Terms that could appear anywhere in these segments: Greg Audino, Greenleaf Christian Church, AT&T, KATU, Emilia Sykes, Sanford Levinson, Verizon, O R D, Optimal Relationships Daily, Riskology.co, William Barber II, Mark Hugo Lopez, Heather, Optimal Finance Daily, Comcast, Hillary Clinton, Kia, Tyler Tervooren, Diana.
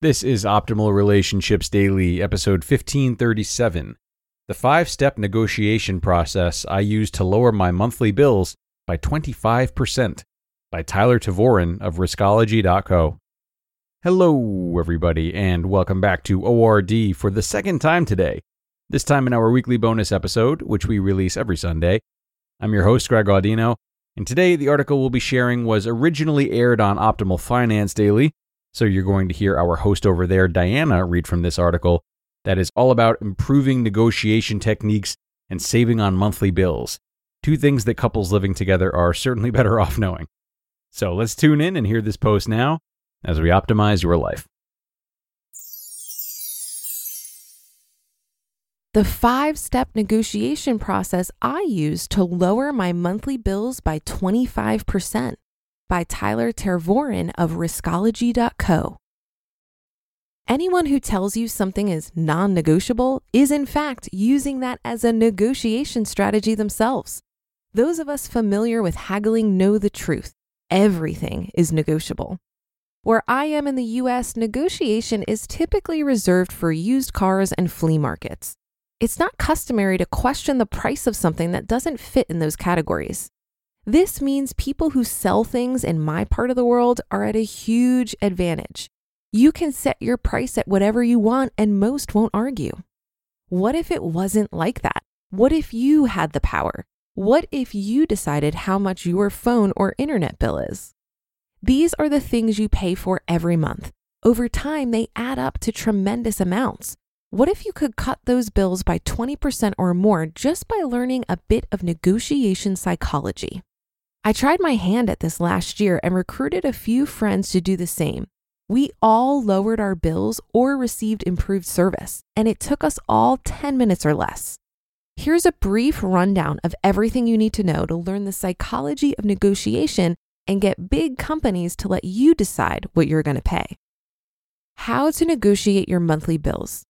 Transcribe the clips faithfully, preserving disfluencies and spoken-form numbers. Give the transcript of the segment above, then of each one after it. This is Optimal Relationships Daily, episode fifteen thirty-seven, the five-step negotiation process I use to lower my monthly bills by twenty-five percent, by Tyler Tervooren of Riskology dot co. Hello, everybody, and welcome back to O R D for the second time today, this time in our weekly bonus episode, which we release every Sunday. I'm your host, Greg Audino, and today the article we'll be sharing was originally aired on Optimal Finance Daily, so you're going to hear our host over there, Diana, read from this article that is all about improving negotiation techniques and saving on monthly bills. Two things that couples living together are certainly better off knowing. So let's tune in and hear this post now as we optimize your life. The five-step negotiation process I use to lower my monthly bills by twenty-five percent. By Tyler Tervooren of Riskology dot co. Anyone who tells you something is non-negotiable is in fact using that as a negotiation strategy themselves. Those of us familiar with haggling know the truth. Everything is negotiable. Where I am in the U S, negotiation is typically reserved for used cars and flea markets. It's not customary to question the price of something that doesn't fit in those categories. This means people who sell things in my part of the world are at a huge advantage. You can set your price at whatever you want and most won't argue. What if it wasn't like that? What if you had the power? What if you decided how much your phone or internet bill is? These are the things you pay for every month. Over time, they add up to tremendous amounts. What if you could cut those bills by twenty percent or more just by learning a bit of negotiation psychology? I tried my hand at this last year and recruited a few friends to do the same. We all lowered our bills or received improved service, and it took us all ten minutes or less. Here's a brief rundown of everything you need to know to learn the psychology of negotiation and get big companies to let you decide what you're going to pay. How to negotiate your monthly bills.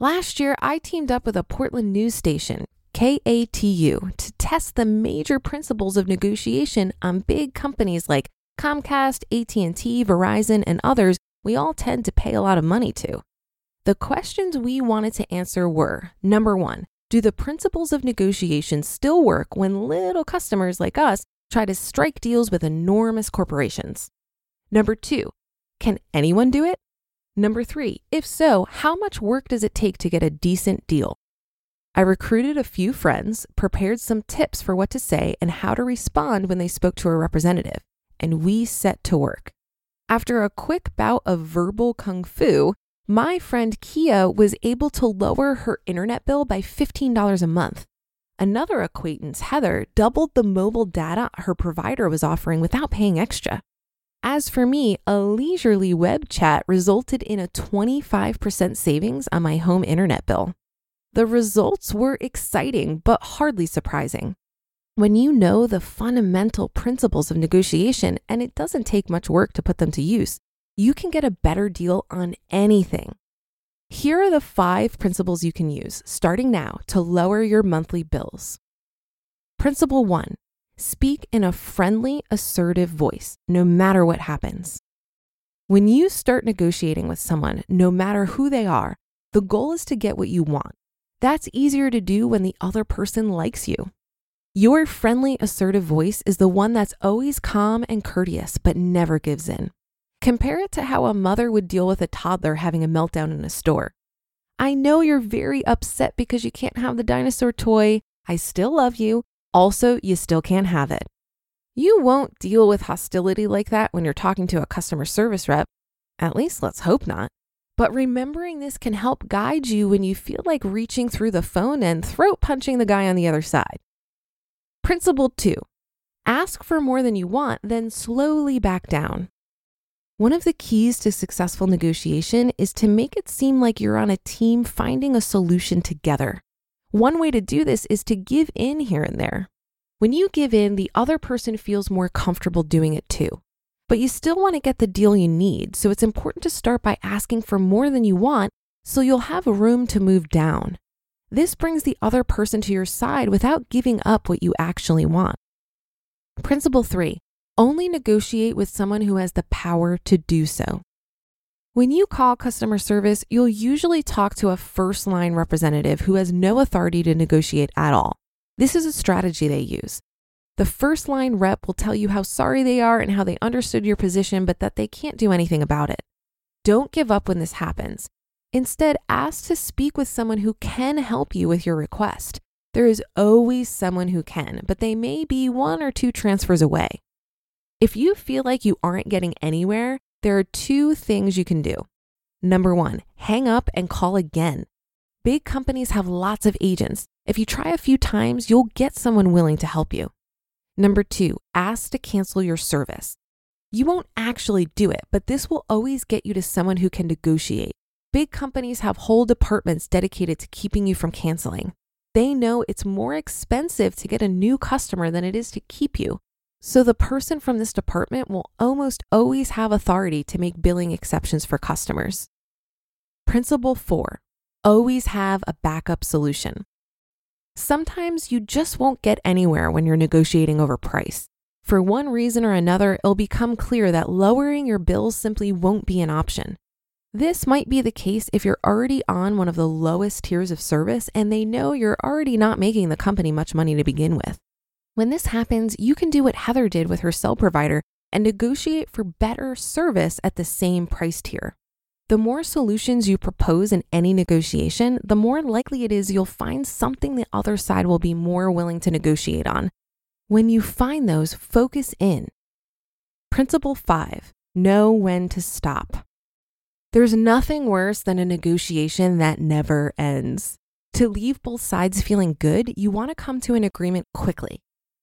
Last year, I teamed up with a Portland news station, K A T U, to test the major principles of negotiation on big companies like Comcast, A T and T, Verizon, and others we all tend to pay a lot of money to. The questions we wanted to answer were, number one, do the principles of negotiation still work when little customers like us try to strike deals with enormous corporations? Number two, can anyone do it? Number three, if so, how much work does it take to get a decent deal? I recruited a few friends, prepared some tips for what to say and how to respond when they spoke to a representative, and we set to work. After a quick bout of verbal kung fu, my friend Kia was able to lower her internet bill by fifteen dollars a month. Another acquaintance, Heather, doubled the mobile data her provider was offering without paying extra. As for me, a leisurely web chat resulted in a twenty-five percent savings on my home internet bill. The results were exciting, but hardly surprising. When you know the fundamental principles of negotiation, and it doesn't take much work to put them to use, you can get a better deal on anything. Here are the five principles you can use, starting now, to lower your monthly bills. Principle one. Speak in a friendly, assertive voice, no matter what happens. When you start negotiating with someone, no matter who they are, the goal is to get what you want. That's easier to do when the other person likes you. Your friendly, assertive voice is the one that's always calm and courteous, but never gives in. Compare it to how a mother would deal with a toddler having a meltdown in a store. I know you're very upset because you can't have the dinosaur toy. I still love you. Also, you still can't have it. You won't deal with hostility like that when you're talking to a customer service rep. At least let's hope not. But remembering this can help guide you when you feel like reaching through the phone and throat punching the guy on the other side. Principle two, ask for more than you want, then slowly back down. One of the keys to successful negotiation is to make it seem like you're on a team finding a solution together. One way to do this is to give in here and there. When you give in, the other person feels more comfortable doing it too. But you still want to get the deal you need, so it's important to start by asking for more than you want so you'll have room to move down. This brings the other person to your side without giving up what you actually want. Principle three, only negotiate with someone who has the power to do so. When you call customer service, you'll usually talk to a first-line representative who has no authority to negotiate at all. This is a strategy they use. The first-line rep will tell you how sorry they are and how they understood your position, but that they can't do anything about it. Don't give up when this happens. Instead, ask to speak with someone who can help you with your request. There is always someone who can, but they may be one or two transfers away. If you feel like you aren't getting anywhere, there are two things you can do. Number one, hang up and call again. Big companies have lots of agents. If you try a few times, you'll get someone willing to help you. Number two, ask to cancel your service. You won't actually do it, but this will always get you to someone who can negotiate. Big companies have whole departments dedicated to keeping you from canceling. They know it's more expensive to get a new customer than it is to keep you. So the person from this department will almost always have authority to make billing exceptions for customers. Principle four, always have a backup solution. Sometimes you just won't get anywhere when you're negotiating over price. For one reason or another, it'll become clear that lowering your bills simply won't be an option. This might be the case if you're already on one of the lowest tiers of service and they know you're already not making the company much money to begin with. When this happens, you can do what Heather did with her cell provider and negotiate for better service at the same price tier. The more solutions you propose in any negotiation, the more likely it is you'll find something the other side will be more willing to negotiate on. When you find those, focus in. Principle five, know when to stop. There's nothing worse than a negotiation that never ends. To leave both sides feeling good, you want to come to an agreement quickly.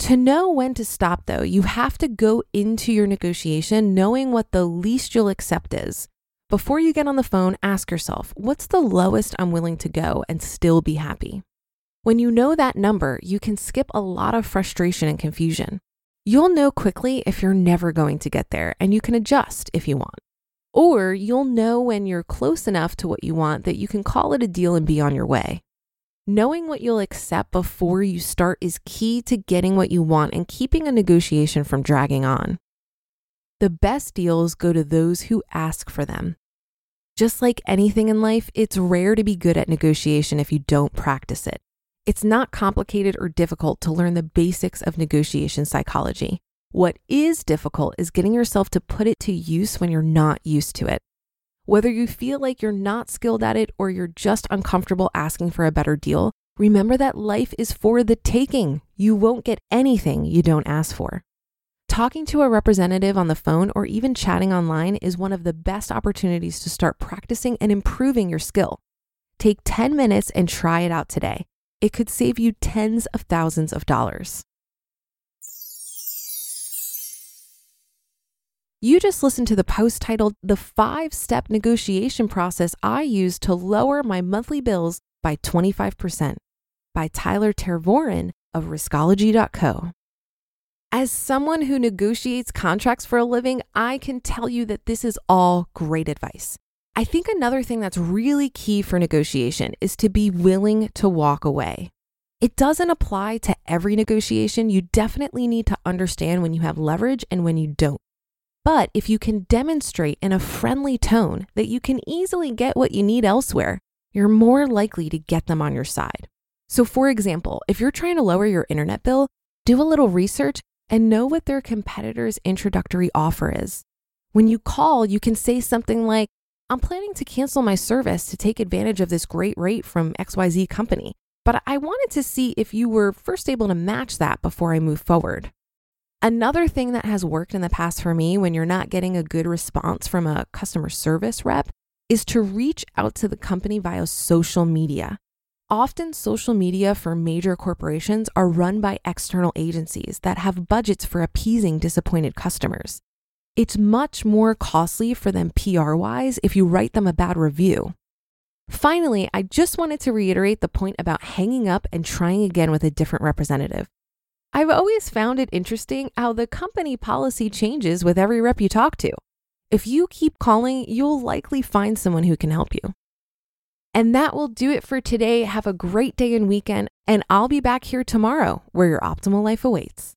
To know when to stop, though, you have to go into your negotiation knowing what the least you'll accept is. Before you get on the phone, ask yourself, what's the lowest I'm willing to go and still be happy? When you know that number, you can skip a lot of frustration and confusion. You'll know quickly if you're never going to get there, and you can adjust if you want. Or you'll know when you're close enough to what you want that you can call it a deal and be on your way. Knowing what you'll accept before you start is key to getting what you want and keeping a negotiation from dragging on. The best deals go to those who ask for them. Just like anything in life, it's rare to be good at negotiation if you don't practice it. It's not complicated or difficult to learn the basics of negotiation psychology. What is difficult is getting yourself to put it to use when you're not used to it. Whether you feel like you're not skilled at it or you're just uncomfortable asking for a better deal, remember that life is for the taking. You won't get anything you don't ask for. Talking to a representative on the phone or even chatting online is one of the best opportunities to start practicing and improving your skill. Take ten minutes and try it out today. It could save you tens of thousands of dollars. You just listened to the post titled, The Five-Step Negotiation Process I Use to Lower My Monthly Bills by twenty-five percent by Tyler Tervooren of Riskology dot co. As someone who negotiates contracts for a living, I can tell you that this is all great advice. I think another thing that's really key for negotiation is to be willing to walk away. It doesn't apply to every negotiation. You definitely need to understand when you have leverage and when you don't. But if you can demonstrate in a friendly tone that you can easily get what you need elsewhere, you're more likely to get them on your side. So for example, if you're trying to lower your internet bill, do a little research and know what their competitor's introductory offer is. When you call, you can say something like, I'm planning to cancel my service to take advantage of this great rate from X Y Z company, but I wanted to see if you were first able to match that before I move forward. Another thing that has worked in the past for me when you're not getting a good response from a customer service rep is to reach out to the company via social media. Often social media for major corporations are run by external agencies that have budgets for appeasing disappointed customers. it's much more costly for them P R-wise if you write them a bad review. Finally, I just wanted to reiterate the point about hanging up and trying again with a different representative. I've always found it interesting how the company policy changes with every rep you talk to. If you keep calling, you'll likely find someone who can help you. And that will do it for today. Have a great day and weekend, and I'll be back here tomorrow where your optimal life awaits.